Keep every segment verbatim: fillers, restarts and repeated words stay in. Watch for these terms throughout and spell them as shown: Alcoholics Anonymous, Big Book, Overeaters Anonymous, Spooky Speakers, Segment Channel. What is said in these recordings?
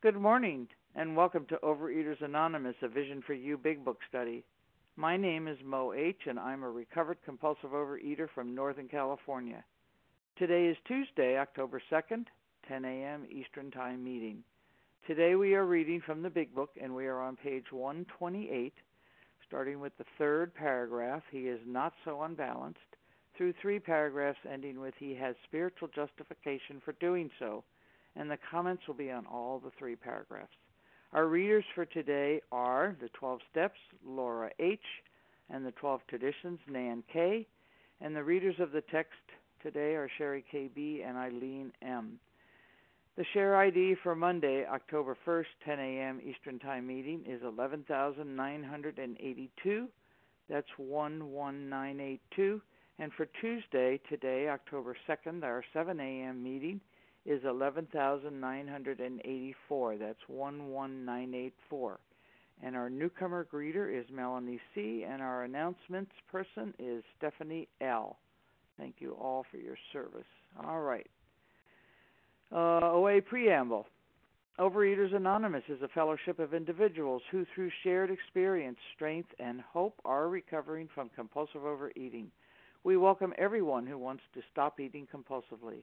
Good morning, and welcome to Overeaters Anonymous, a Vision for You Big Book study. My name is Mo H., and I'm a recovered compulsive overeater from Northern California. Today is Tuesday, October second, ten a.m. Eastern Time meeting. Today we are reading from the Big Book, and we are on page one twenty-eight, starting with the third paragraph, He is not so unbalanced, through three paragraphs ending with He has spiritual justification for doing so, and the comments will be on all the three paragraphs. Our readers for today are the twelve Steps, Laura H., and the twelve Traditions, Nan K., and the readers of the text today are Sherry K B and Eileen M. The share I D for Monday, October first, ten a.m. Eastern Time meeting is eleven thousand nine hundred eighty-two. That's one one nine eight two. And for Tuesday, today, October second, our seven a.m. meeting is eleven thousand nine hundred eighty-four. That's one one nine eight four. And our newcomer greeter is Melanie C., and our announcements person is Stephanie L. Thank you all for your service. All right. Uh, O A Preamble. Overeaters Anonymous is a fellowship of individuals who, through shared experience, strength, and hope, are recovering from compulsive overeating. We welcome everyone who wants to stop eating compulsively.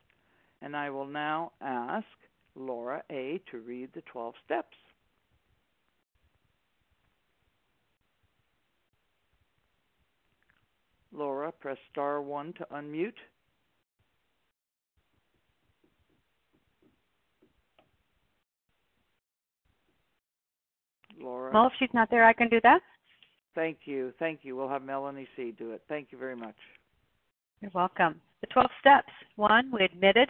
And I will now ask Laura A. to read the twelve steps. Laura, press star one to unmute. Laura. Well, if she's not there, I can do that. Thank you. Thank you. We'll have Melanie C. do it. Thank you very much. You're welcome. The twelve steps. One, we admitted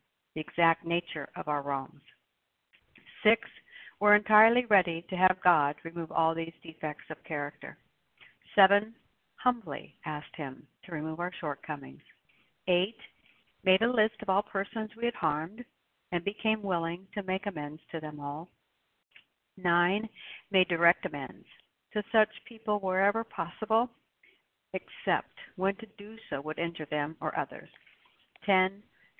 the exact nature of our wrongs. Six, we're entirely ready to have God remove all these defects of character. Seven, humbly asked Him to remove our shortcomings. Eight, made a list of all persons we had harmed and became willing to make amends to them all. Nine, made direct amends to such people wherever possible, except when to do so would injure them or others. Ten,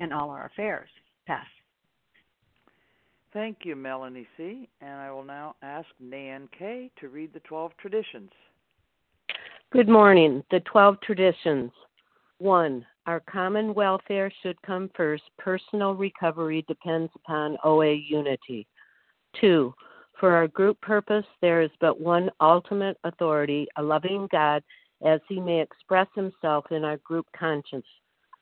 in all our affairs. Pass. Thank you, Melanie C. And I will now ask Nan K. to read the twelve traditions. Good morning. The twelve traditions. One, our common welfare should come first. Personal recovery depends upon O A unity. Two, for our group purpose, there is but one ultimate authority, a loving God, as He may express Himself in our group conscience.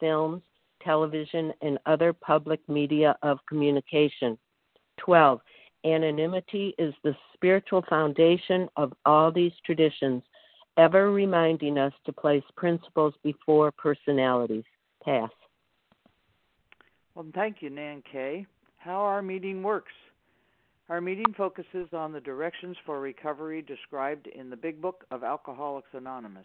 films, television, and other public media of communication. Twelve, anonymity is the spiritual foundation of all these traditions, ever reminding us to place principles before personalities. Pass. Well, thank you, Nan Kay. How our meeting works. Our meeting focuses on the directions for recovery described in the Big Book of Alcoholics Anonymous.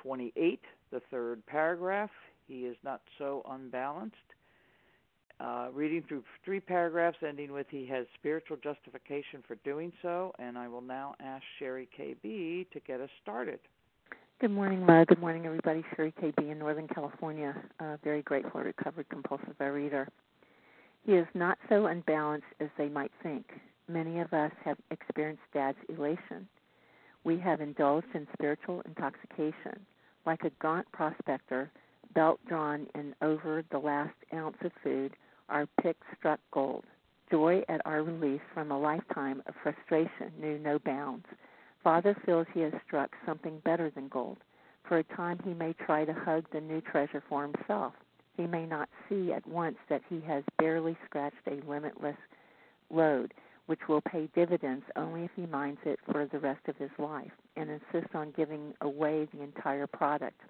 twenty-eight, the third paragraph. He is not so unbalanced. Uh, reading through three paragraphs, ending with he has spiritual justification for doing so, and I will now ask Sherry K B to get us started. Good morning, Ma. Good morning, everybody. Sherry K B in Northern California. Uh, very grateful, recovered compulsive overeater. He is not so unbalanced as they might think. Many of us have experienced Dad's elation. We have indulged in spiritual intoxication, like a gaunt prospector, belt drawn and over the last ounce of food, our pick struck gold. Joy at our release from a lifetime of frustration knew no bounds. Father feels he has struck something better than gold. For a time he may try to hug the new treasure for himself. He may not see at once that he has barely scratched a limitless load, which will pay dividends only if he mines it for the rest of his life and insists on giving away the entire product.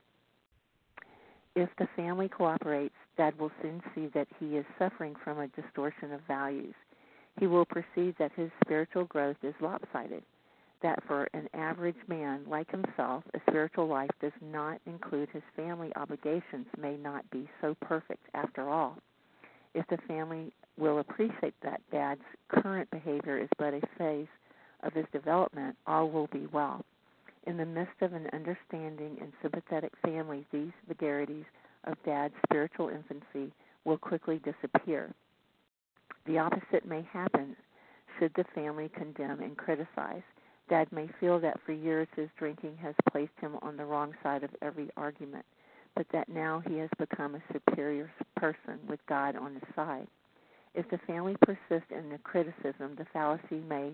If the family cooperates, Dad will soon see that he is suffering from a distortion of values. He will perceive that his spiritual growth is lopsided, that for an average man like himself, a spiritual life does not include his family obligations, may not be so perfect after all. If the family will appreciate that Dad's current behavior is but a phase of his development, all will be well. In the midst of an understanding and sympathetic family, these vagaries of Dad's spiritual infancy will quickly disappear. The opposite may happen should the family condemn and criticize. Dad may feel that for years his drinking has placed him on the wrong side of every argument, but that now he has become a superior person with God on his side. If the family persists in the criticism, the fallacy may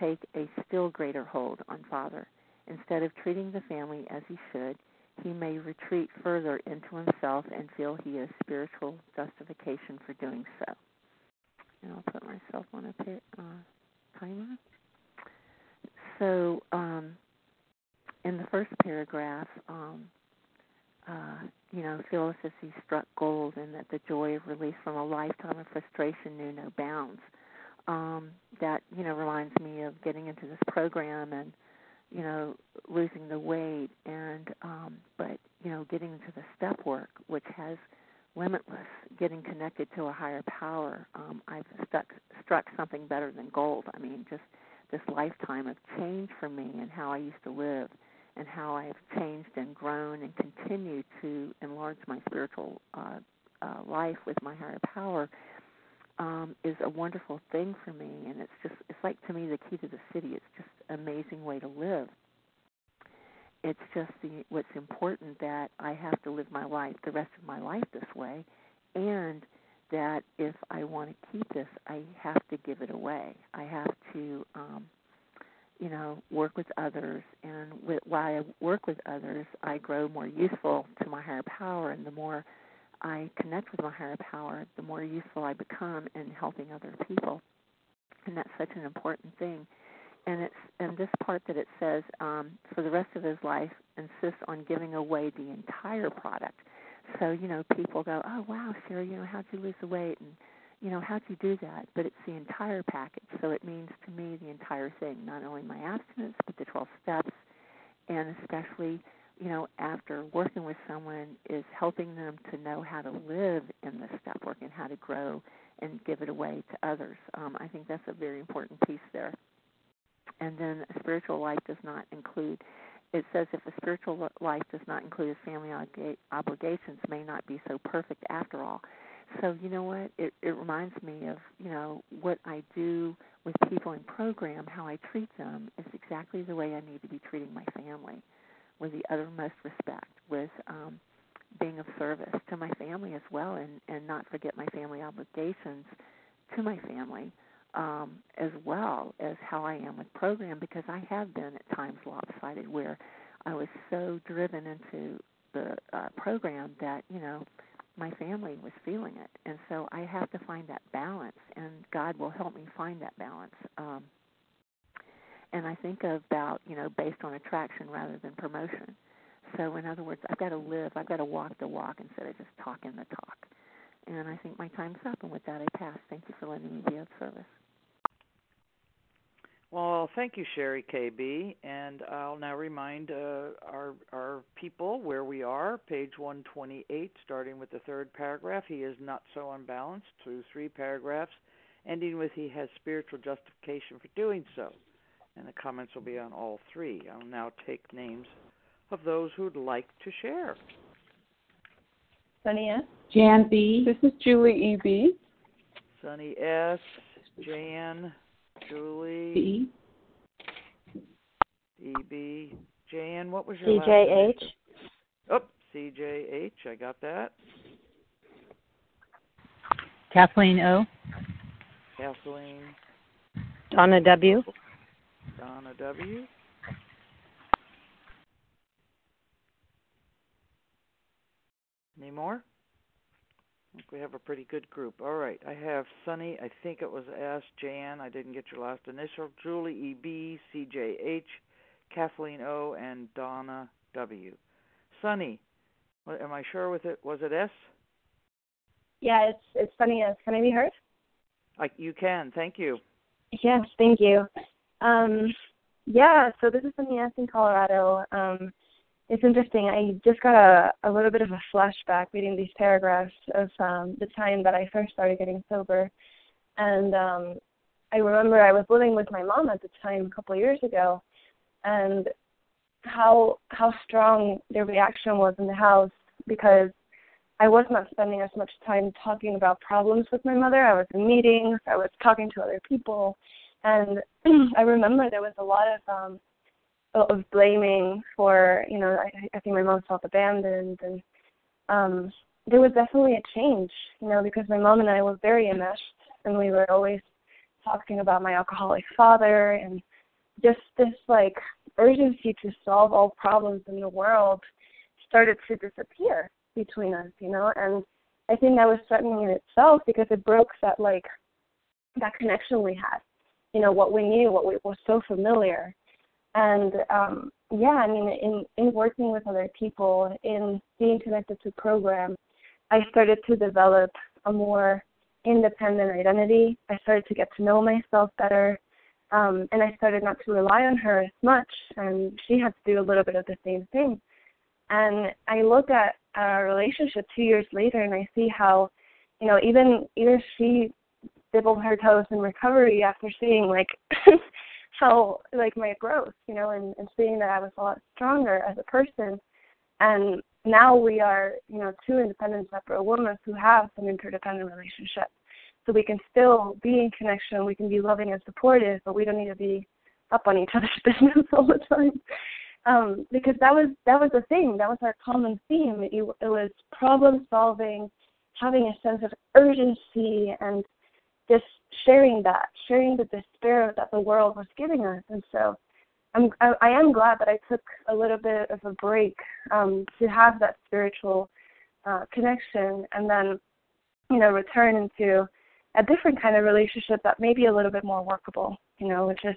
take a still greater hold on Father. Instead of treating the family as he should, he may retreat further into himself and feel he has spiritual justification for doing so. And I'll put myself on a pit, uh, timer. So um, in the first paragraph, um, uh, you know, Phyllis says he struck gold, and that the joy of release from a lifetime of frustration knew no bounds. Um, that, you know, reminds me of getting into this program and, you know, losing the weight and, um, but, you know, getting into the step work, which has limitless, getting connected to a higher power. Um, I've stuck, struck something better than gold. I mean, just this lifetime of change for me and how I used to live and how I have changed and grown and continue to enlarge my spiritual uh, uh, life with my higher power um, is a wonderful thing for me. And it's just, it's like, to me, the key to the city. It's just an amazing way to live. It's just the, what's important, that I have to live my life, the rest of my life, this way, and that if I want to keep this, I have to give it away. I have to, um, you know, work with others, and with, while I work with others, I grow more useful to my higher power, and the more I connect with my higher power, the more useful I become in helping other people, and that's such an important thing. And it's and this part that it says, um, for the rest of his life, insists on giving away the entire product. So, you know, people go, oh, wow, Sarah, you know, how'd you lose the weight? And, you know, how'd you do that? But it's the entire package. So it means to me the entire thing, not only my abstinence, but the twelve steps. And especially, you know, after working with someone, is helping them to know how to live in the step work and how to grow and give it away to others. Um, I think that's a very important piece there. And then a spiritual life does not include, it says, if a spiritual life does not include his family obliga- obligations, may not be so perfect after all. So you know what? It, it reminds me of, you know, what I do with people in program, how I treat them is exactly the way I need to be treating my family, with the uttermost respect, with um, being of service to my family as well, and, and not forget my family obligations to my family. Um, as well as how I am with program, because I have been at times lopsided, where I was so driven into the uh, program that, you know, my family was feeling it. And so I have to find that balance, and God will help me find that balance. Um, and I think about, you know, based on attraction rather than promotion. So in other words, I've got to live, I've got to walk the walk instead of just talking the talk. And I think my time's up, and with that I pass. Thank you for letting me be of service. Well, thank you, Sherry K B, and I'll now remind uh, our our people where we are, page one twenty-eight, starting with the third paragraph, he is not so unbalanced, through three paragraphs, ending with he has spiritual justification for doing so, and the comments will be on all three. I'll now take names of those who'd like to share. Sunny S. Jan B. This is Julie E. B. Sunny S. Jan. Julie B. E. B. Jan, what was your last name? C J H. Oh, C J H, I got that. Kathleen O. Kathleen. Donna W. Donna W. Any more? I think we have a pretty good group. All right. I have Sunny, I think it was S, Jan, I didn't get your last initial, Julie E. B, C. J. H, Kathleen O, and Donna W. Sunny, am I sure with it? Was it S? Yeah, it's it's Sunny S. Can I be heard? I, you can. Thank you. Yes, thank you. Um, yeah, so this is Sunny S in Colorado. Um It's interesting. I just got a, a little bit of a flashback reading these paragraphs of um, the time that I first started getting sober. And um, I remember I was living with my mom at the time a couple of years ago, and how how strong the reaction was in the house, because I was not spending as much time talking about problems with my mother. I was in meetings. I was talking to other people. And I remember there was a lot of... Um, of blaming for, you know, I, I think my mom felt abandoned, and um, there was definitely a change, you know, because my mom and I were very enmeshed, and we were always talking about my alcoholic father, and just this, like, urgency to solve all problems in the world started to disappear between us, you know, and I think that was threatening in itself, because it broke that, like, that connection we had, you know, what we knew, what we was so familiar. And um, yeah, I mean, in, in working with other people, in being connected to program, I started to develop a more independent identity. I started to get to know myself better, um, and I started not to rely on her as much, and she had to do a little bit of the same thing. And I look at our relationship two years later, and I see how, you know, even even she dibbled her toes in recovery after seeing, like, how, like, my growth, you know, and, and seeing that I was a lot stronger as a person. And now we are, you know, two independent, separate women who have an interdependent relationship. So we can still be in connection, we can be loving and supportive, but we don't need to be up on each other's business all the time. Um, because that was that was the thing. That was our common theme. It, it was problem solving, having a sense of urgency, and just sharing that, sharing the despair that the world was giving us. And so I'm, I, I am glad that I took a little bit of a break um, to have that spiritual uh, connection, and then, you know, return into a different kind of relationship that may be a little bit more workable, you know, which is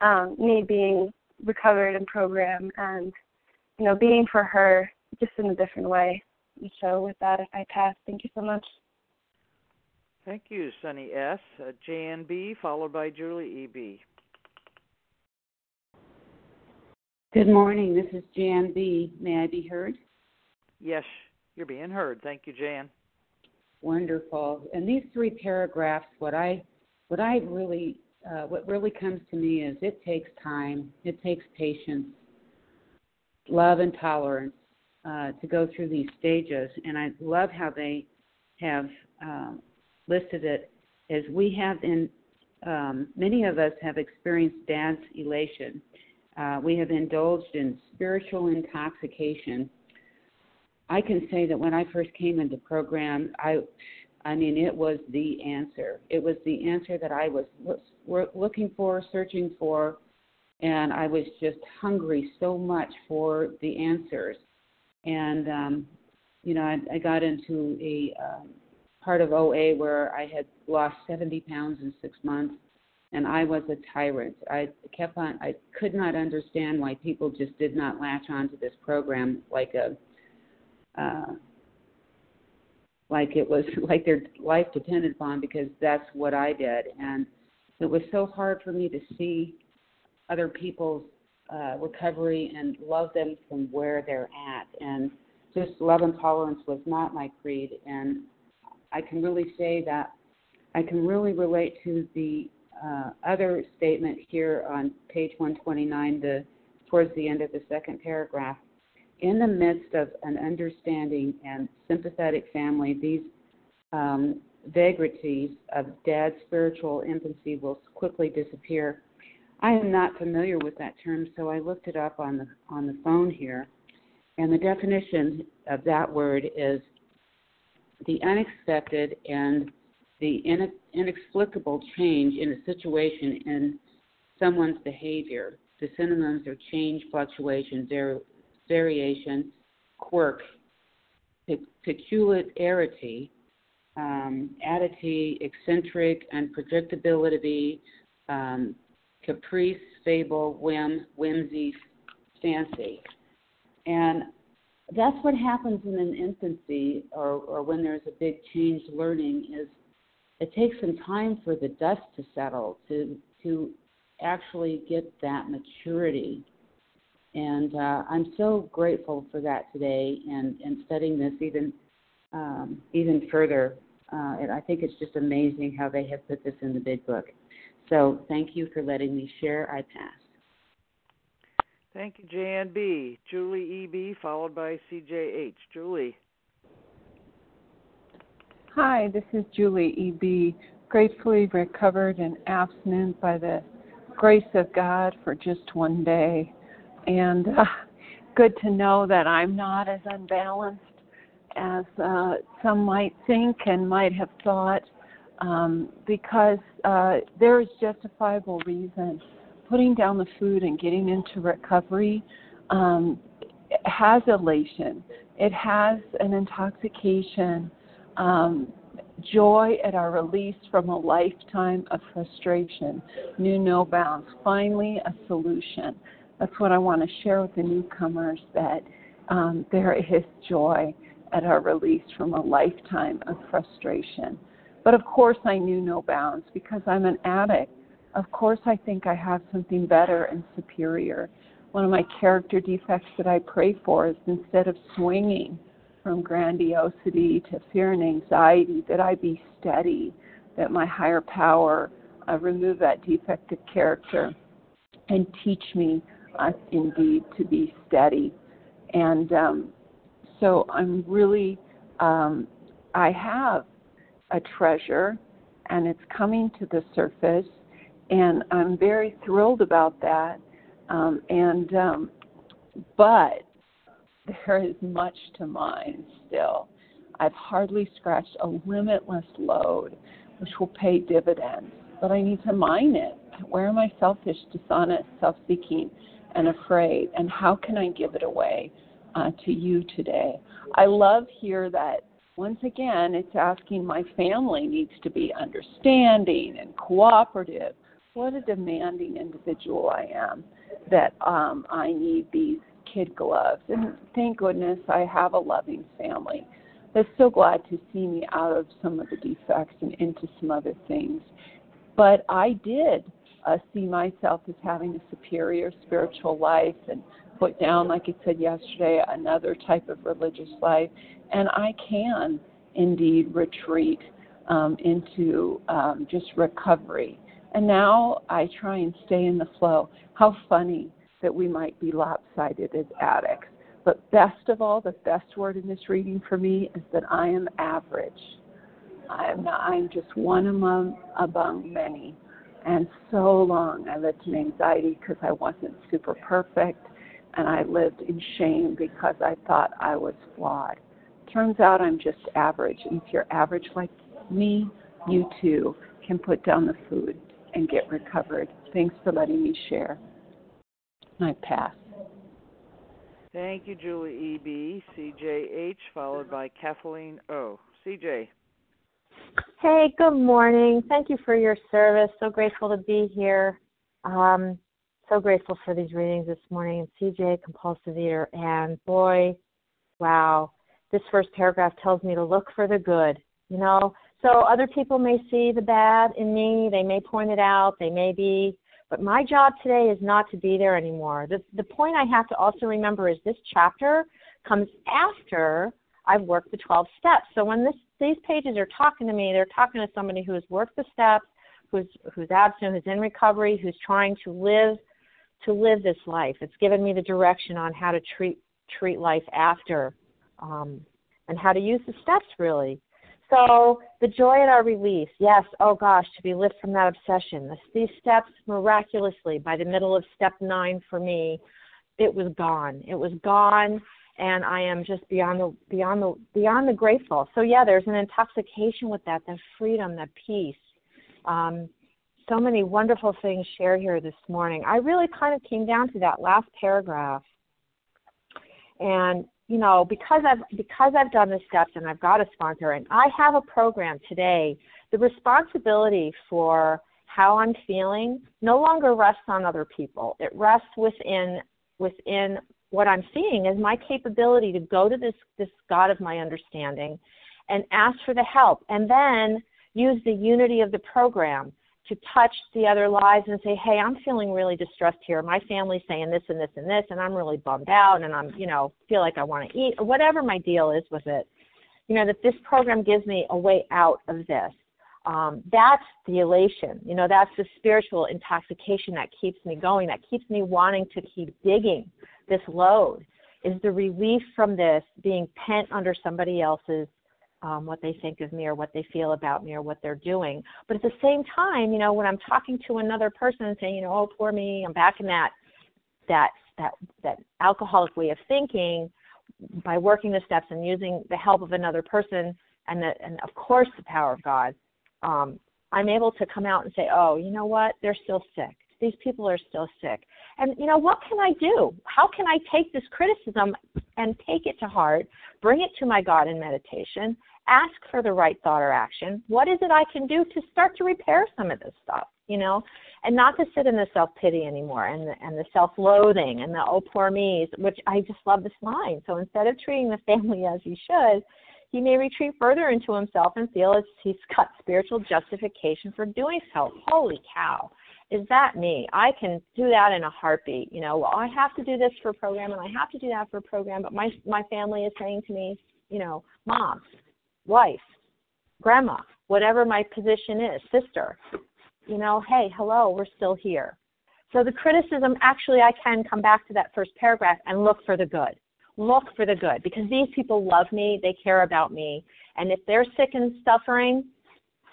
um, me being recovered and programmed and, you know, being for her just in a different way. And so with that, I pass. Thank you so much. Thank you, Sunny S. Uh, Jan B., followed by Julie E B. Good morning. This is Jan B. May I be heard? Yes, you're being heard. Thank you, Jan. Wonderful. And these three paragraphs, what I, what I really, uh, what really comes to me is it takes time, it takes patience, love, and tolerance uh, to go through these stages. And I love how they have. Um, listed it as we have in, um, many of us have experienced dad's elation. Uh, we have indulged in spiritual intoxication. I can say that when I first came into program, I, I mean, it was the answer. It was the answer that I was lo- looking for, searching for, and I was just hungry so much for the answers. And, um, you know, I, I got into a... Um, part of O A where I had lost seventy pounds in six months, and I was a tyrant. I kept on, I could not understand why people just did not latch onto this program like a, uh, like it was, like their life depended upon, because that's what I did. And it was so hard for me to see other people's uh, recovery and love them from where they're at. And just love and tolerance was not my creed. And I can really say that I can really relate to the uh, other statement here on page one twenty-nine, the, towards the end of the second paragraph. In the midst of an understanding and sympathetic family, these um, vagaries of dad's spiritual infancy will quickly disappear. I am not familiar with that term, so I looked it up on the on the phone here, and the definition of that word is the unexpected and the inexplicable change in a situation in someone's behavior. The synonyms are change, fluctuation, variation, quirk, peculiarity, um, oddity, eccentric, unpredictability, um, caprice, fable, whim, whimsy, fancy. And that's what happens in an infancy, or, or when there's a big change learning, is it takes some time for the dust to settle, to to actually get that maturity. And uh, I'm so grateful for that today, and, and studying this even um, even further. Uh, and I think it's just amazing how they have put this in the Big Book. So thank you for letting me share. I pass. Thank you, Jan B. Julie E B, followed by C J H. Julie. Hi, this is Julie E B, gratefully recovered and abstinent by the grace of God for just one day. And uh, good to know that I'm not as unbalanced as uh, some might think and might have thought, um, because uh, there is justifiable reason. Putting down the food and getting into recovery um, has elation. It has an intoxication, um, joy at our release from a lifetime of frustration, knew no bounds. Finally, a solution. that's what I want to share with the newcomers, that um, there is joy at our release from a lifetime of frustration. But of course I knew no bounds because I'm an addict. Of course I think I have something better and superior. One of my character defects that I pray for is instead of swinging from grandiosity to fear and anxiety, that I be steady, that my higher power uh, remove that defect of character and teach me uh, indeed to be steady. And um, so I'm really, um, I have a treasure and it's coming to the surface, and I'm very thrilled about that. Um, and um, but there is much to mine still. I've hardly scratched a limitless load, which will pay dividends. But I need to mine it. Where am I selfish, dishonest, self-seeking, and afraid? And how can I give it away uh, to you today? I love here that, once again, it's asking my family needs to be understanding and cooperative. What a demanding individual I am, that um, I need these kid gloves. And thank goodness I have a loving family that's so glad to see me out of some of the defects and into some other things. But I did uh, see myself as having a superior spiritual life and put down, like I said yesterday, another type of religious life. And I can indeed retreat um, into um, just recovery. And now I try and stay in the flow. How funny that we might be lopsided as addicts. But best of all, the best word in this reading for me is that I am average. I'm, not, I'm just one among, among many. And so long I lived in anxiety because I wasn't super perfect, and I lived in shame because I thought I was flawed. Turns out I'm just average. And if you're average like me, you too can put down the food and get recovered. Thanks for letting me share. My pass. Thank you, Julie E B. C J H, followed by Kathleen O. C J. Hey, good morning. Thank you for your service. So grateful to be here. Um, so grateful for these readings this morning. C J, compulsive eater, and boy, wow, this first paragraph tells me to look for the good, you know. So other people may see the bad in me. They may point it out. They may be. But my job today is not to be there anymore. The, the point I have to also remember is this chapter comes after I've worked the twelve steps. So when this, these pages are talking to me, they're talking to somebody who has worked the steps, who's who's abstinent, who's in recovery, who's trying to live to live this life. It's given me the direction on how to treat treat life after, um, and how to use the steps really. So the joy at our release, yes, oh gosh, to be lifted from that obsession. These steps, miraculously, by the middle of step nine for me, it was gone. It was gone, and I am just beyond the beyond the beyond the grateful. So yeah, there's an intoxication with that, that freedom, that peace. Um, so many wonderful things shared here this morning. I really kind of came down to that last paragraph, and. You know, because I've because I've done the steps and I've got a sponsor and I have a program today, the responsibility for how I'm feeling no longer rests on other people. It rests within within what I'm seeing is my capability to go to this, this God of my understanding and ask for the help, and then use the unity of the program to touch the other lives and say, hey, I'm feeling really distressed here. My family's saying this and this and this, and I'm really bummed out, and I'm, you know, feel like I want to eat, or whatever my deal is with it. You know, that this program gives me a way out of this. Um, that's the elation. You know, that's the spiritual intoxication that keeps me going, that keeps me wanting to keep digging this load, is the relief from this being pent under somebody else's Um, what they think of me or what they feel about me or what they're doing. But at the same time, you know, when I'm talking to another person and saying, you know, oh, poor me, I'm back in that that that that alcoholic way of thinking, by working the steps and using the help of another person and, the, and of course, the power of God, um, I'm able to come out and say, oh, you know what, they're still sick. These people are still sick. And, you know, what can I do? How can I take this criticism and take it to heart, bring it to my God in meditation, ask for the right thought or action? What is it I can do to start to repair some of this stuff, you know, and not to sit in the self-pity anymore and the, and the self-loathing and the oh, poor me's, which I just love this line. So instead of treating the family as he should, he may retreat further into himself and feel as he's got spiritual justification for doing so. Holy cow, is that me? I can do that in a heartbeat. You know, well, I have to do this for a program and I have to do that for a program, but my my family is saying to me, you know, mom, wife, grandma, whatever my position is, sister, you know, hey, hello, we're still here. So the criticism, actually, I can come back to that first paragraph and look for the good. Look for the good, because these people love me, they care about me, and if they're sick and suffering,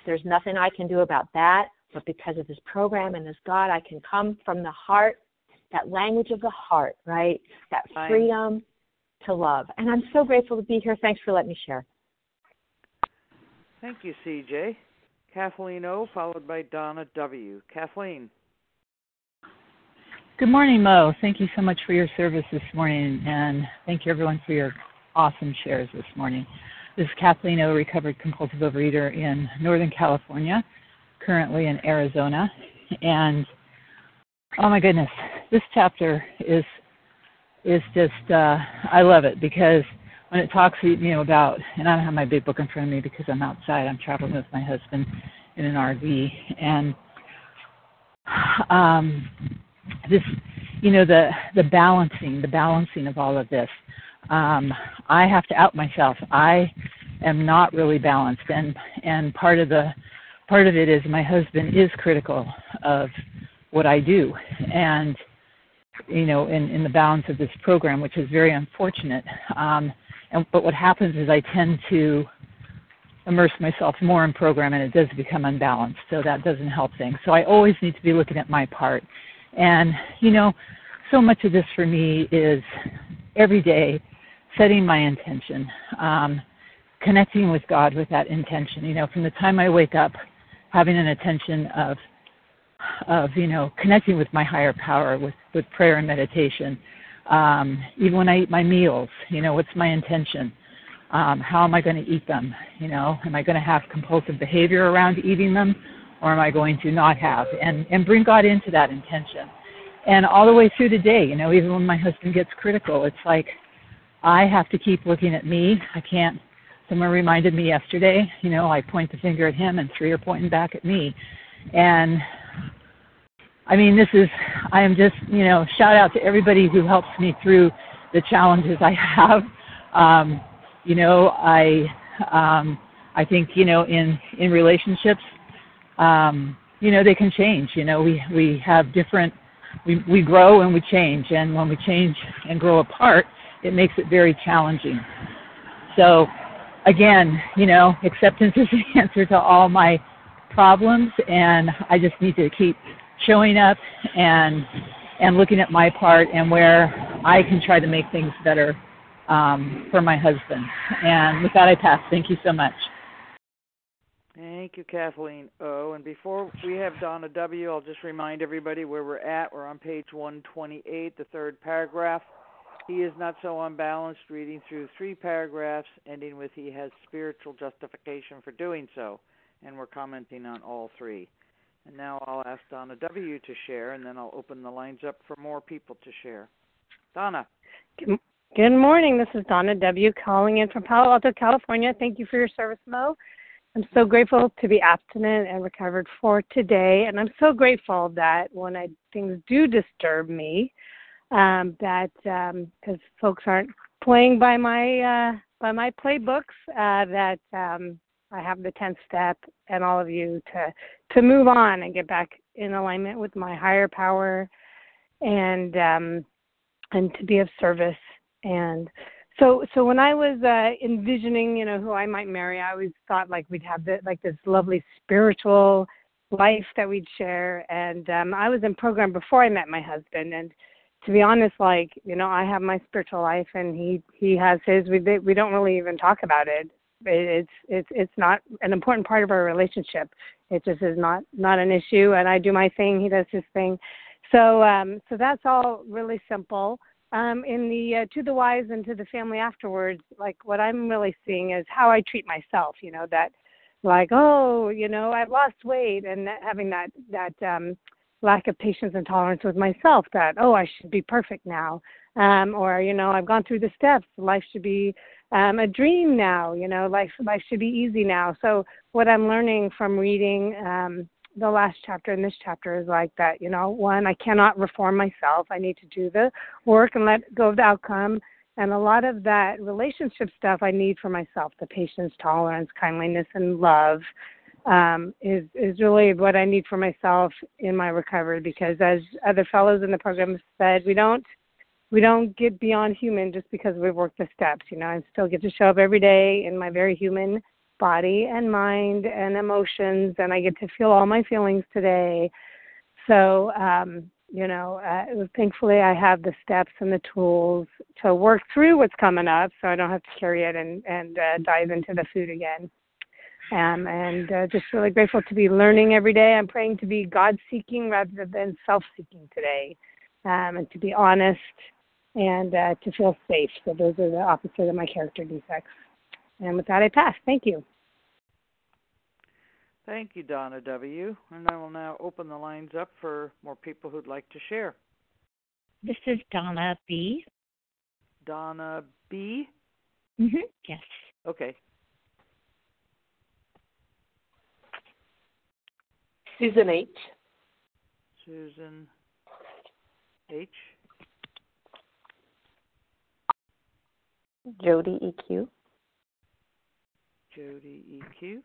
there's nothing I can do about that, but because of this program and this God, I can come from the heart, that language of the heart, right, that freedom to love. And I'm so grateful to be here. Thanks for letting me share. Thank you, C J. Kathleen O, followed by Donna W. Kathleen. Good morning, Mo. Thank you so much for your service this morning, and thank you, everyone, for your awesome shares this morning. This is Kathleen O, recovered compulsive overeater in Northern California, currently in Arizona. And, oh, my goodness, this chapter is is just, uh, I love it, because when it talks, you know, about, and I don't have my big book in front of me because I'm outside. I'm traveling with my husband in an R V, and um. This, you know, the the balancing, the balancing of all of this. Um, I have to out myself. I am not really balanced, and and part of the part of it is my husband is critical of what I do, and you know, in, in the balance of this program, which is very unfortunate. Um, and but what happens is I tend to immerse myself more in program, and it does become unbalanced. So that doesn't help things. So I always need to be looking at my part. And, you know, so much of this for me is every day setting my intention, um, connecting with God with that intention. You know, from the time I wake up, having an intention of, of you know, connecting with my higher power, with, with prayer and meditation. Um, even when I eat my meals, you know, what's my intention? Um, how am I going to eat them? You know, am I going to have compulsive behavior around eating them? Or am I going to not have? And and bring God into that intention. And all the way through the day, you know, even when my husband gets critical, it's like I have to keep looking at me. I can't. Someone reminded me yesterday, you know, I point the finger at him and three are pointing back at me. And, I mean, this is, I am just, you know, shout out to everybody who helps me through the challenges I have. Um, you know, I um, I think, you know, in, in relationships, Um, you know, they can change. You know, we, we have different, we, we grow and we change. And when we change and grow apart, it makes it very challenging. So, again, you know, acceptance is the answer to all my problems. And I just need to keep showing up and and looking at my part and where I can try to make things better um, for my husband. And with that, I pass. Thank you so much. Thank you, Kathleen O. And before we have Donna W., I'll just remind everybody where we're at. We're on page one twenty-eight, the third paragraph. He is not so unbalanced, reading through three paragraphs, ending with he has spiritual justification for doing so. And we're commenting on all three. And now I'll ask Donna W. to share, and then I'll open the lines up for more people to share. Donna. Good, good morning. This is Donna W. calling in from Palo Alto, California. Thank you for your service, Mo. I'm so grateful to be abstinent and recovered for today, and I'm so grateful that when I, things do disturb me, um, that um, because folks aren't playing by my uh, by my playbooks, uh, that um, I have the tenth step and all of you to to move on and get back in alignment with my higher power, and um, and to be of service. And So, so when I was uh, envisioning, you know, who I might marry, I always thought like we'd have the, like this lovely spiritual life that we'd share. And um, I was in program before I met my husband. And to be honest, like, you know, I have my spiritual life and he, he has his. We we don't really even talk about it It's it's it's not an important part of our relationship. It just is not, not an issue. And I do my thing. He does his thing. So um, so that's all really simple. Um, in the uh, to the wives and to the family afterwards, like what I'm really seeing is how I treat myself. You know, that like, oh, you know, I've lost weight, and that, having that that um, lack of patience and tolerance with myself. That oh, I should be perfect now. Um, or, you know, I've gone through the steps. Life should be um, a dream now. You know, life life should be easy now. So what I'm learning from reading um, the last chapter and this chapter is like that, you know, one, I cannot reform myself. I need to do the work and let go of the outcome. And a lot of that relationship stuff I need for myself, the patience, tolerance, kindliness, and love um, is, is really what I need for myself in my recovery. Because as other fellows in the program have said, we don't, We don't get beyond human just because we've worked the steps. You know, I still get to show up every day in my very human body and mind and emotions, and I get to feel all my feelings today. So, um, you know, uh, thankfully I have the steps and the tools to work through what's coming up, so I don't have to carry it and, and uh, dive into the food again. Um, and uh, just really grateful to be learning every day. I'm praying to be God-seeking rather than self-seeking today, um, and to be honest and uh, to feel safe. So those are the opposite of my character defects. And with that, I pass. Thank you. Thank you, Donna W. And I will now open the lines up for more people who'd like to share. This is Donna B. Donna B? Mm-hmm. Yes. Okay. Susan H. Susan H. Jody E Q. Jody E Q.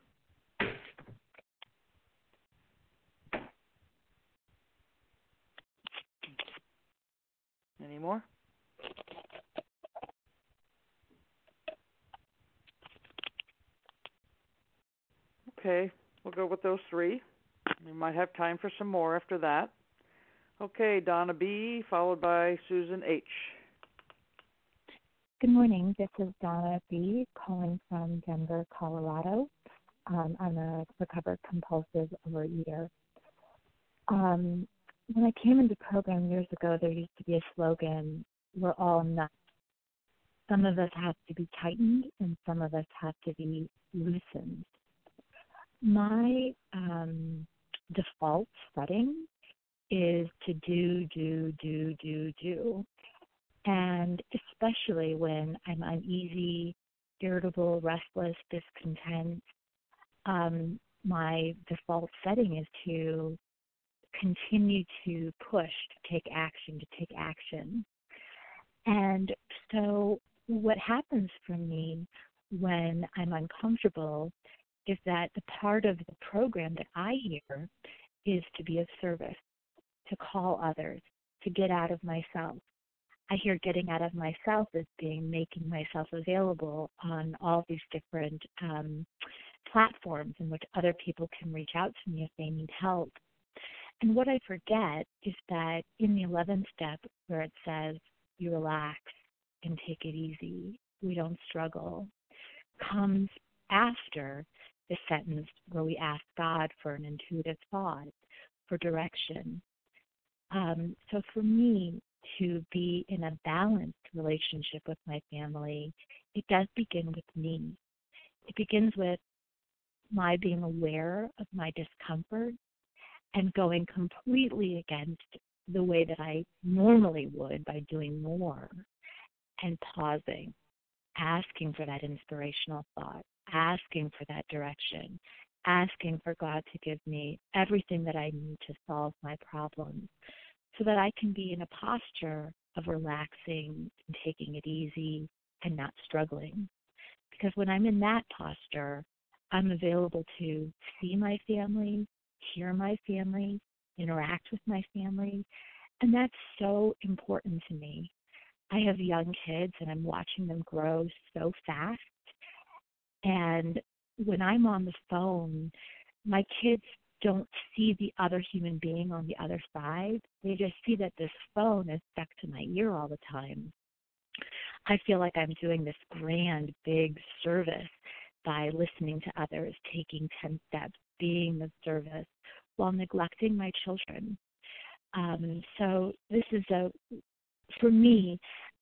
Any more? Okay, we'll go with those three. We might have time for some more after that. Okay, Donna B, followed by Susan H. Good morning. This is Donna B. calling from Denver, Colorado. Um, I'm a recovered compulsive overeater. Um, when I came into the program years ago, there used to be a slogan, we're all nuts. Some of us have to be tightened and some of us have to be loosened. My um, default setting is to do, do, do, do, do. And especially when I'm uneasy, irritable, restless, discontent, um, my default setting is to continue to push, to take action, to take action. And so what happens for me when I'm uncomfortable is that the part of the program that I hear is to be of service, to call others, to get out of myself. I hear getting out of myself as being making myself available on all these different um, platforms in which other people can reach out to me if they need help. And what I forget is that in the eleventh step where it says, you relax and take it easy, we don't struggle, comes after the sentence where we ask God for an intuitive thought, for direction. Um, so for me, to be in a balanced relationship with my family, it does begin with me. It begins with my being aware of my discomfort and going completely against the way that I normally would by doing more and pausing, asking for that inspirational thought, asking for that direction, asking for God to give me everything that I need to solve my problems, so that I can be in a posture of relaxing and taking it easy and not struggling. Because when I'm in that posture, I'm available to see my family, hear my family, interact with my family, and that's so important to me. I have young kids, and I'm watching them grow so fast. And when I'm on the phone, my kids don't see the other human being on the other side. They just see that this phone is stuck to my ear all the time. I feel like I'm doing this grand, big service by listening to others, taking ten steps, being of service, while neglecting my children. Um, so this is a, for me,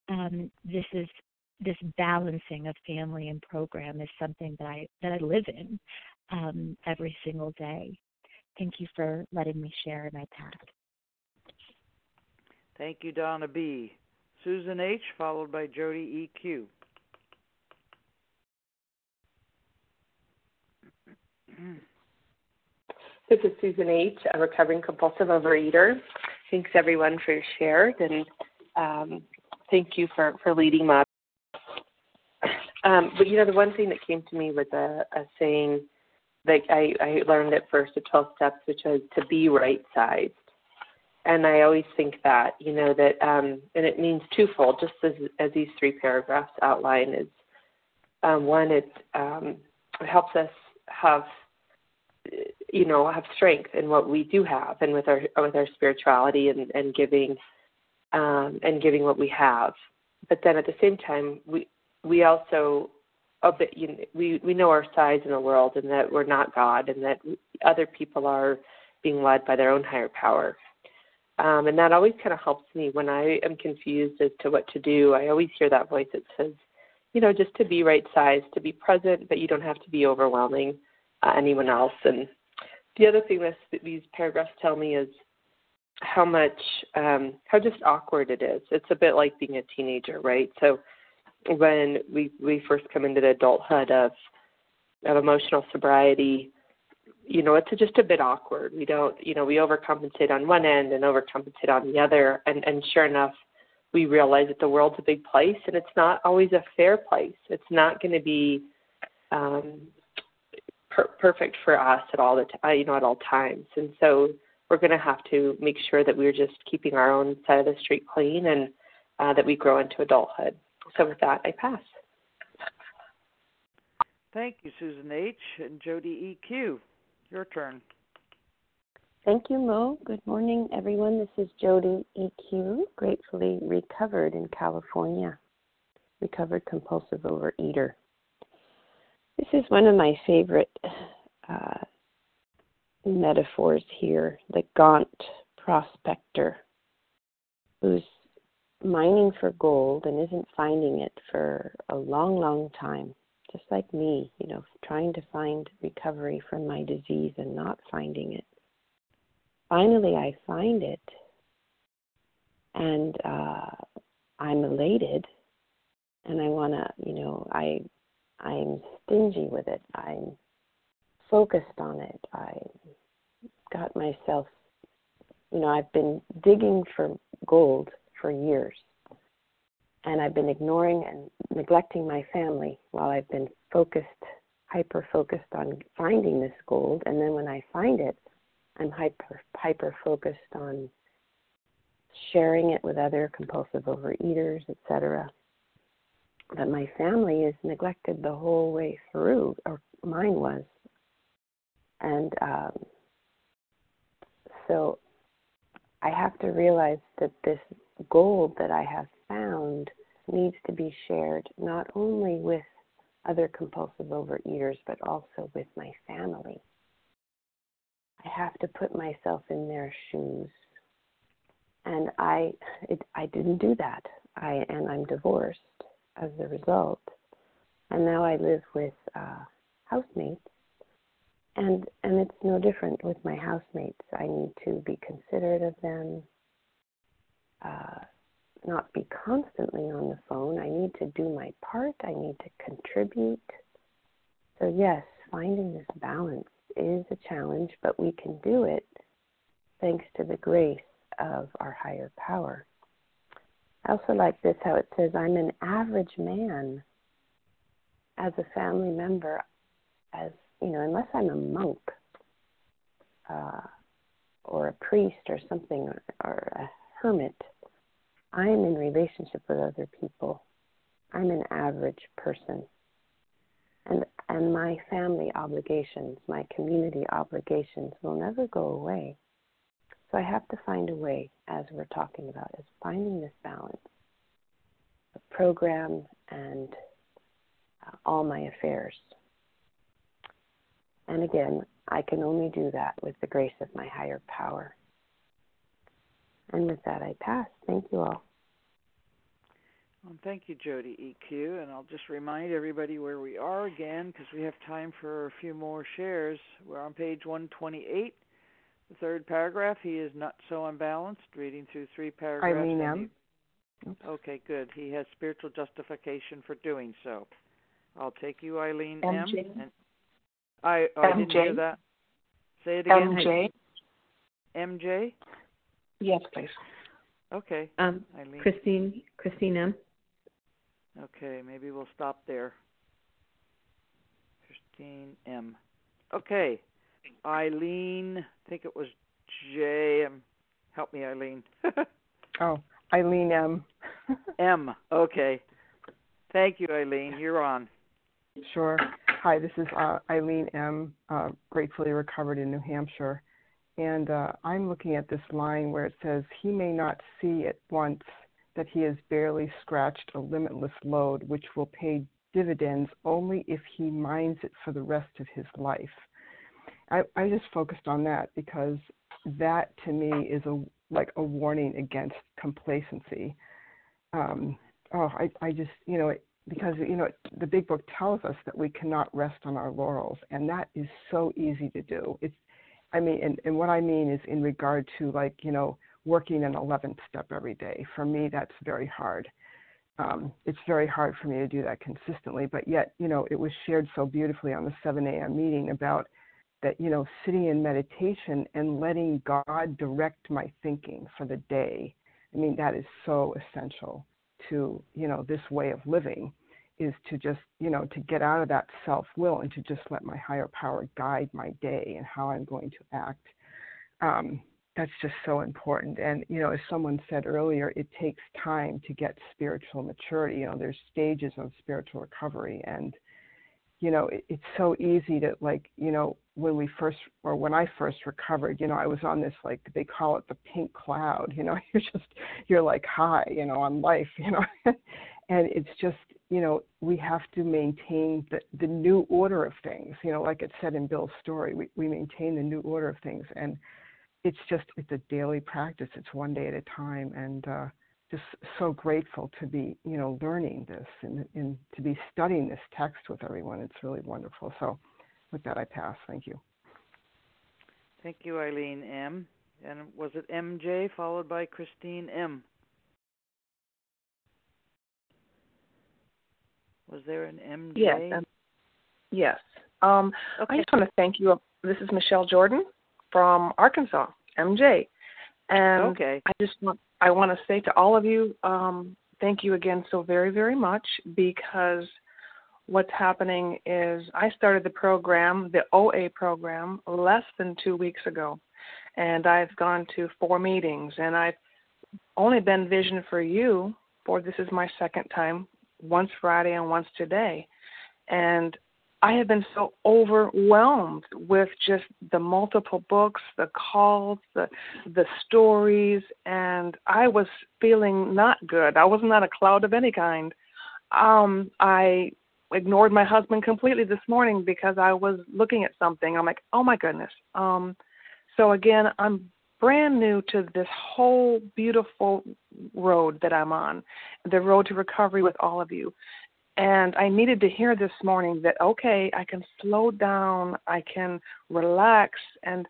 um, this is this balancing of family and program is something that I that I live in um, every single day. Thank you for letting me share in my path. Thank you, Donna B. Susan H., followed by Jody E Q. This is Susan H., a recovering compulsive overeater. Thanks, everyone, for your share, and um, thank you for, for leading my. Um, but, you know, the one thing that came to me was a, a saying that I, I learned at first, the twelve steps, which was to be right-sized. And I always think that, you know, that, um, and it means twofold, just as, as these three paragraphs outline is, um, one, it, um, it helps us have, you know, have strength in what we do have and with our, with our spirituality and, and giving, um, and giving what we have. But then at the same time, we, we also, a bit, you know, we, we know our size in the world and that we're not God and that other people are being led by their own higher power. Um, and that always kind of helps me when I am confused as to what to do. I always hear that voice that says, you know, just to be right-sized, to be present, but you don't have to be overwhelming uh, anyone else. And the other thing this, that these paragraphs tell me is how much, um, how just awkward it is. It's a bit like being a teenager, right? So when we, we first come into the adulthood of of emotional sobriety, you know, it's just a bit awkward. We don't, you know, we overcompensate on one end and overcompensate on the other. And, and sure enough, we realize that the world's a big place and it's not always a fair place. It's not going to be um, per- perfect for us at all, the t- you know, at all times. And so we're going to have to make sure that we're just keeping our own side of the street clean and uh, that we grow into adulthood. So with that, I pass. Thank you, Susan H. and Jody E Q. Your turn. Thank you, Mo. Good morning, everyone. This is Jody E Q, gratefully recovered in California, recovered compulsive overeater. This is one of my favorite uh, metaphors here, the gaunt prospector who's mining for gold and isn't finding it for a long, long time. Just like me, you know, trying to find recovery from my disease and not finding it. Finally, I find it, and uh, I'm elated, and I want to, you know, I, I'm stingy with it. I'm focused on it. I got myself, you know, I've been digging for gold for years. And I've been ignoring and neglecting my family while I've been focused, hyper-focused on finding this gold. And then when I find it, I'm hyper, hyper-focused on sharing it with other compulsive overeaters, et cetera. But my family is neglected the whole way through, or mine was. And um, so I have to realize that this gold that I have found needs to be shared not only with other compulsive overeaters, but also with my family. I have to put myself in their shoes. And I it, I didn't do that. I and I'm divorced as a result. And now I live with uh, housemates. And, and it's no different with my housemates. I need to be considerate of them. Uh, not be constantly on the phone. I need to do my part. I need to contribute. So yes, finding this balance is a challenge, but we can do it thanks to the grace of our higher power. I also like this, how it says, I'm an average man as a family member, as you know, unless I'm a monk uh, or a priest or something, or, or a hermit, I am in relationship with other people. I'm an average person. And and my family obligations, my community obligations will never go away. So I have to find a way, as we're talking about, is finding this balance of program and uh, all my affairs. And again, I can only do that with the grace of my higher power. And with that, I pass. Thank you all. Well, thank you, Jody E Q. And I'll just remind everybody where we are again, because we have time for a few more shares. We're on page one twenty-eight, the third paragraph. He is not so unbalanced, reading through three paragraphs. I mean, um, okay, good. He has spiritual justification for doing so. I'll take you, Eileen M. And I, oh, I didn't hear that. Say it again. M J. Hey. M J? Yes, please. Okay. Um, Eileen. Christine, Christine M. Okay, maybe we'll stop there. Christine M. Okay. Eileen, I think it was J. M. Help me, Eileen. Oh, Eileen M. M. Okay. Thank you, Eileen. You're on. Sure. Hi, this is uh, Eileen M., uh, gratefully recovered in New Hampshire. And uh, I'm looking at this line where it says, he may not see at once that he has barely scratched a limitless load, which will pay dividends only if he minds it for the rest of his life. I, I just focused on that because that, to me, is a like a warning against complacency. Um, oh, I, I just, you know, it, because, you know, the Big Book tells us that we cannot rest on our laurels, and that is so easy to do. It's I mean, and, and what I mean is in regard to, like, you know, working an eleventh step every day. For me, that's very hard. Um, it's very hard for me to do that consistently. But yet, you know, it was shared so beautifully on the seven a.m. meeting about that, you know, sitting in meditation and letting God direct my thinking for the day. I mean, that is so essential to, you know, this way of living, is to just, you know, to get out of that self-will and to just let my higher power guide my day and how I'm going to act. Um, that's just so important. And, you know, as someone said earlier, it takes time to get spiritual maturity. You know, there's stages of spiritual recovery. And, you know, it, it's so easy to, like, you know, when we first, or when I first recovered, you know, I was on this, like, they call it the pink cloud. You know, you're just, you're like high, you know, on life, you know. And it's just, you know, we have to maintain the, the new order of things, you know, like it said in Bill's story, we, we maintain the new order of things. And it's just, it's a daily practice. It's one day at a time. And uh, just so grateful to be, you know, learning this and, and to be studying this text with everyone. It's really wonderful. So with that, I pass. Thank you. Thank you, Eileen M. And was it M J followed by Christine M.? Was there an M J? Yes. Um, yes. Um, okay. I just want to thank you. This is Michelle Jordan from Arkansas, M J. And okay. I just want, I want to say to all of you, um, thank you again so very, very much, because what's happening is I started the program, the O A program, less than two weeks ago. And I've gone to four meetings, and I've only been vision for you for this is my second time, once Friday and once today. And I have been so overwhelmed with just the multiple books, the calls, the the stories, and I was feeling not good. I wasn't on a cloud of any kind. Um, I ignored my husband completely this morning because I was looking at something. I'm like, oh, my goodness. Um, so, again, I'm brand new to this whole beautiful road that I'm on, the road to recovery with all of you. And I needed to hear this morning that, okay, I can slow down, I can relax, and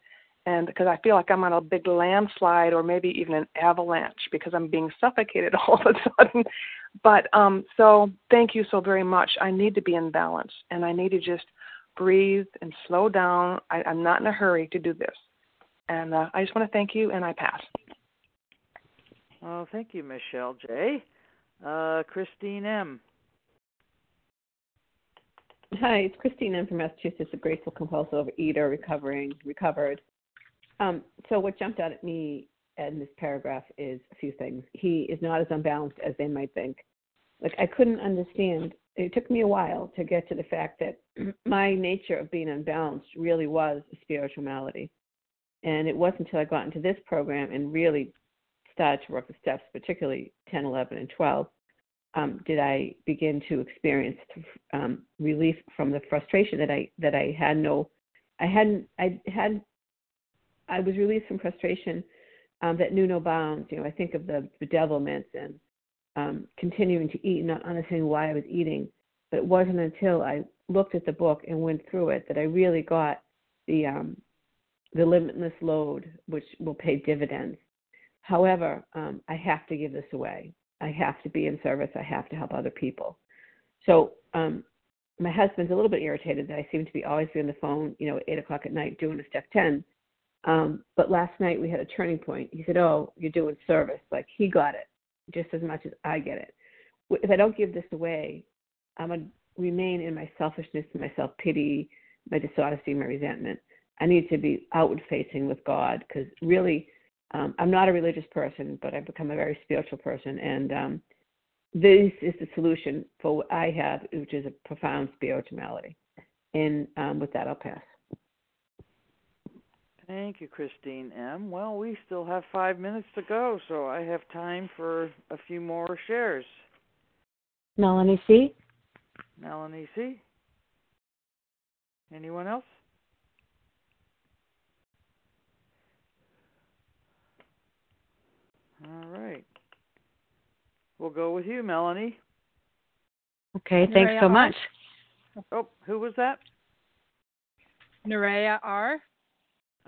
and because I feel like I'm on a big landslide or maybe even an avalanche because I'm being suffocated all of a sudden. But um, so thank you so very much. I need to be in balance, and I need to just breathe and slow down. I, I'm not in a hurry to do this. And uh, I just want to thank you, and I pass. Oh, thank you, Michelle J. Uh, Christine M. Hi, it's Christine M. from Massachusetts, a grateful compulsive overeater, recovering, recovered. Um, so what jumped out at me in this paragraph is a few things. He is not as unbalanced as they might think. Like, I couldn't understand. It took me a while to get to the fact that my nature of being unbalanced really was a spiritual malady. And it wasn't until I got into this program and really started to work the steps, particularly ten, eleven, and twelve, um, did I begin to experience um, relief from the frustration that I that I had no I hadn't, I had, I was released from frustration um, that knew no bounds. You know, I think of the bedevilments and um, continuing to eat and not understanding why I was eating. But it wasn't until I looked at the book and went through it that I really got the um, the limitless load, which will pay dividends. However, um, I have to give this away. I have to be in service. I have to help other people. So um, my husband's a little bit irritated that I seem to be always on the phone, you know, at eight o'clock at night doing a step ten. Um, but last night we had a turning point. He said, oh, you're doing service. Like, he got it just as much as I get it. If I don't give this away, I'm going to remain in my selfishness, my self-pity, my dishonesty, my resentment. I need to be outward-facing with God, because really, um, I'm not a religious person, but I've become a very spiritual person. And um, this is the solution for what I have, which is a profound spirituality. And um, with that, I'll pass. Thank you, Christine M. Well, we still have five minutes to go, so I have time for a few more shares. Melanie C. Melanie C. Anyone else? All right. We'll go with you, Melanie. Okay, Nerea, thanks so much. R. Oh, who was that? Nerea R.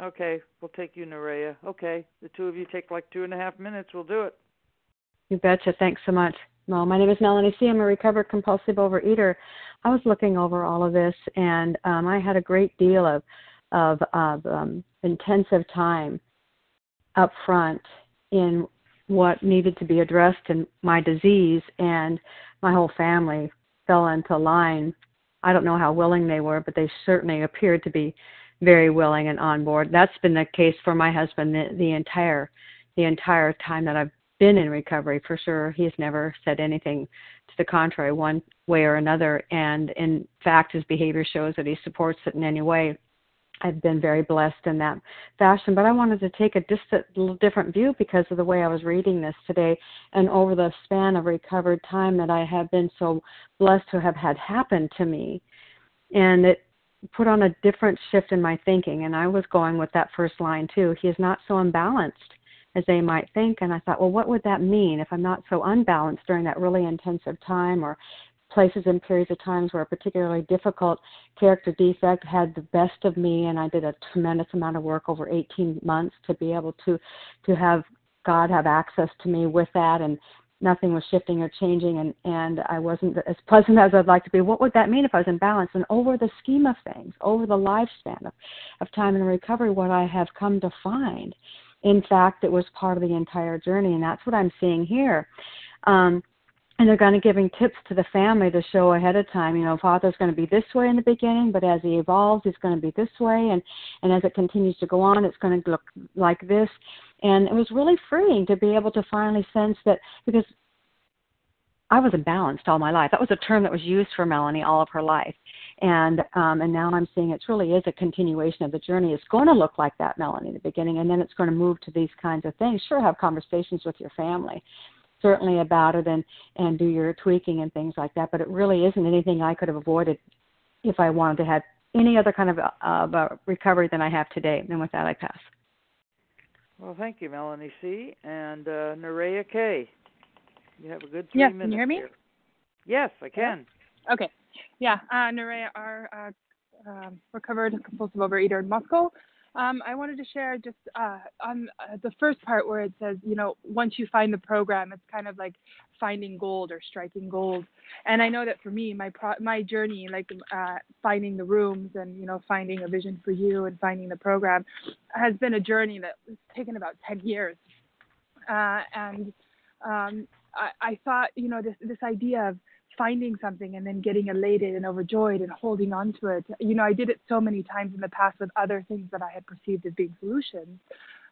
Okay, we'll take you, Nerea. Okay, the two of you take like two and a half minutes. We'll do it. You betcha. Thanks so much. Well, my name is Melanie C. I'm a recovered compulsive overeater. I was looking over all of this, and um, I had a great deal of, of, of um, intensive time up front in what needed to be addressed in my disease, and my whole family fell into line. I don't know how willing they were, but they certainly appeared to be very willing and on board. That's been the case for my husband the, the entire the entire time that I've been in recovery, for sure. He's never said anything to the contrary one way or another, and in fact his behavior shows that he supports it in any way. I've been very blessed in that fashion, but I wanted to take a distant, little different view because of the way I was reading this today, and over the span of recovered time that I have been so blessed to have had happen to me. And it put on a different shift in my thinking, and I was going with that first line too. He is not so unbalanced as they might think. And I thought, well, what would that mean if I'm not so unbalanced during that really intensive time, or places and periods of times where a particularly difficult character defect had the best of me, and I did a tremendous amount of work over eighteen months to be able to to have God have access to me with that, and nothing was shifting or changing, and, and I wasn't as pleasant as I'd like to be. What would that mean if I was in balance? And over the scheme of things, over the lifespan of, of time in recovery, what I have come to find, in fact, it was part of the entire journey, and that's what I'm seeing here. Um, And they're kind of giving tips to the family to show ahead of time, you know, Father's going to be this way in the beginning, but as he evolves, he's going to be this way. And, and as it continues to go on, it's going to look like this. And it was really freeing to be able to finally sense that, because I was imbalanced all my life. That was a term that was used for Melanie all of her life. And um, and now I'm seeing it really is a continuation of the journey. It's going to look like that, Melanie, in the beginning, and then it's going to move to these kinds of things. Sure, have conversations with your family, certainly about it, and, and do your tweaking and things like that. But it really isn't anything I could have avoided if I wanted to have any other kind of uh, uh, recovery than I have today. And with that, I pass. Well, thank you, Melanie C. And uh, Nerea K. You have a good three yes, minutes. Yes, can you hear me? Here. Yes, I can. Yeah. Okay. Yeah, uh, Nerea R., uh, uh, recovered compulsive overeater in Moscow. Um, I wanted to share just uh, on uh, the first part where it says, you know, once you find the program, it's kind of like finding gold or striking gold. And I know that for me, my pro- my journey, like uh, finding the rooms and, you know, finding a vision for you and finding the program has been a journey that's taken about ten years. Uh, and um, I, I thought, you know, this this idea of finding something and then getting elated and overjoyed and holding on to it. You know, I did it so many times in the past with other things that I had perceived as being solutions,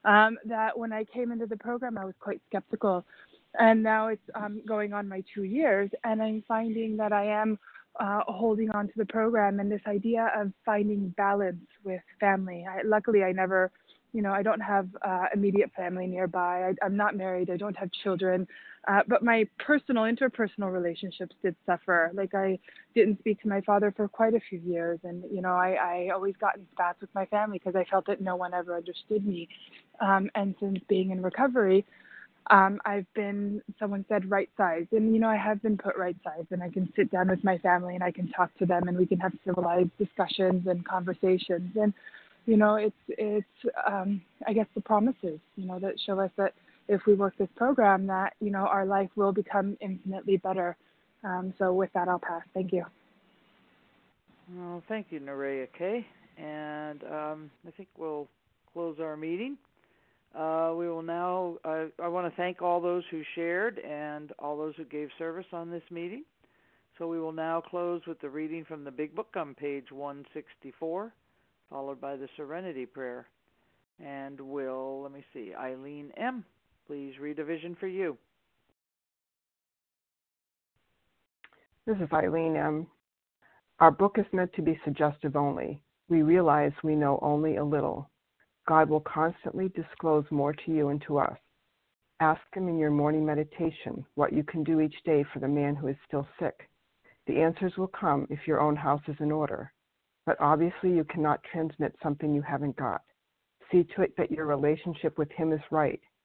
um, that when I came into the program, I was quite skeptical. And now it's um, going on my two years, and I'm finding that I am uh, holding on to the program and this idea of finding balance with family. I, luckily, I never... You know, I don't have uh, immediate family nearby. I, I'm not married. I don't have children. Uh, but my personal, interpersonal relationships did suffer. Like, I didn't speak to my father for quite a few years. And, you know, I, I always got in spats with my family because I felt that no one ever understood me. Um, and since being in recovery, um, I've been, someone said, right-sized. And, you know, I have been put right-sized. And I can sit down with my family and I can talk to them and we can have civilized discussions and conversations. And, you know, it's, it's um, I guess, the promises, you know, that show us that if we work this program, that, you know, our life will become infinitely better. Um, so with that, I'll pass. Thank you. Well, thank you, Nerea Kay. And um, I think we'll close our meeting. Uh, we will now, uh, I want to thank all those who shared and all those who gave service on this meeting. So we will now close with the reading from the Big Book on page one sixty-four, followed by the Serenity Prayer. And we'll, let me see, Eileen M., please read a vision for you. This is Eileen M. Our book is meant to be suggestive only. We realize we know only a little. God will constantly disclose more to you and to us. Ask Him in your morning meditation what you can do each day for the man who is still sick. The answers will come if your own house is in order. But obviously you cannot transmit something you haven't got. See to it that your relationship with Him is right,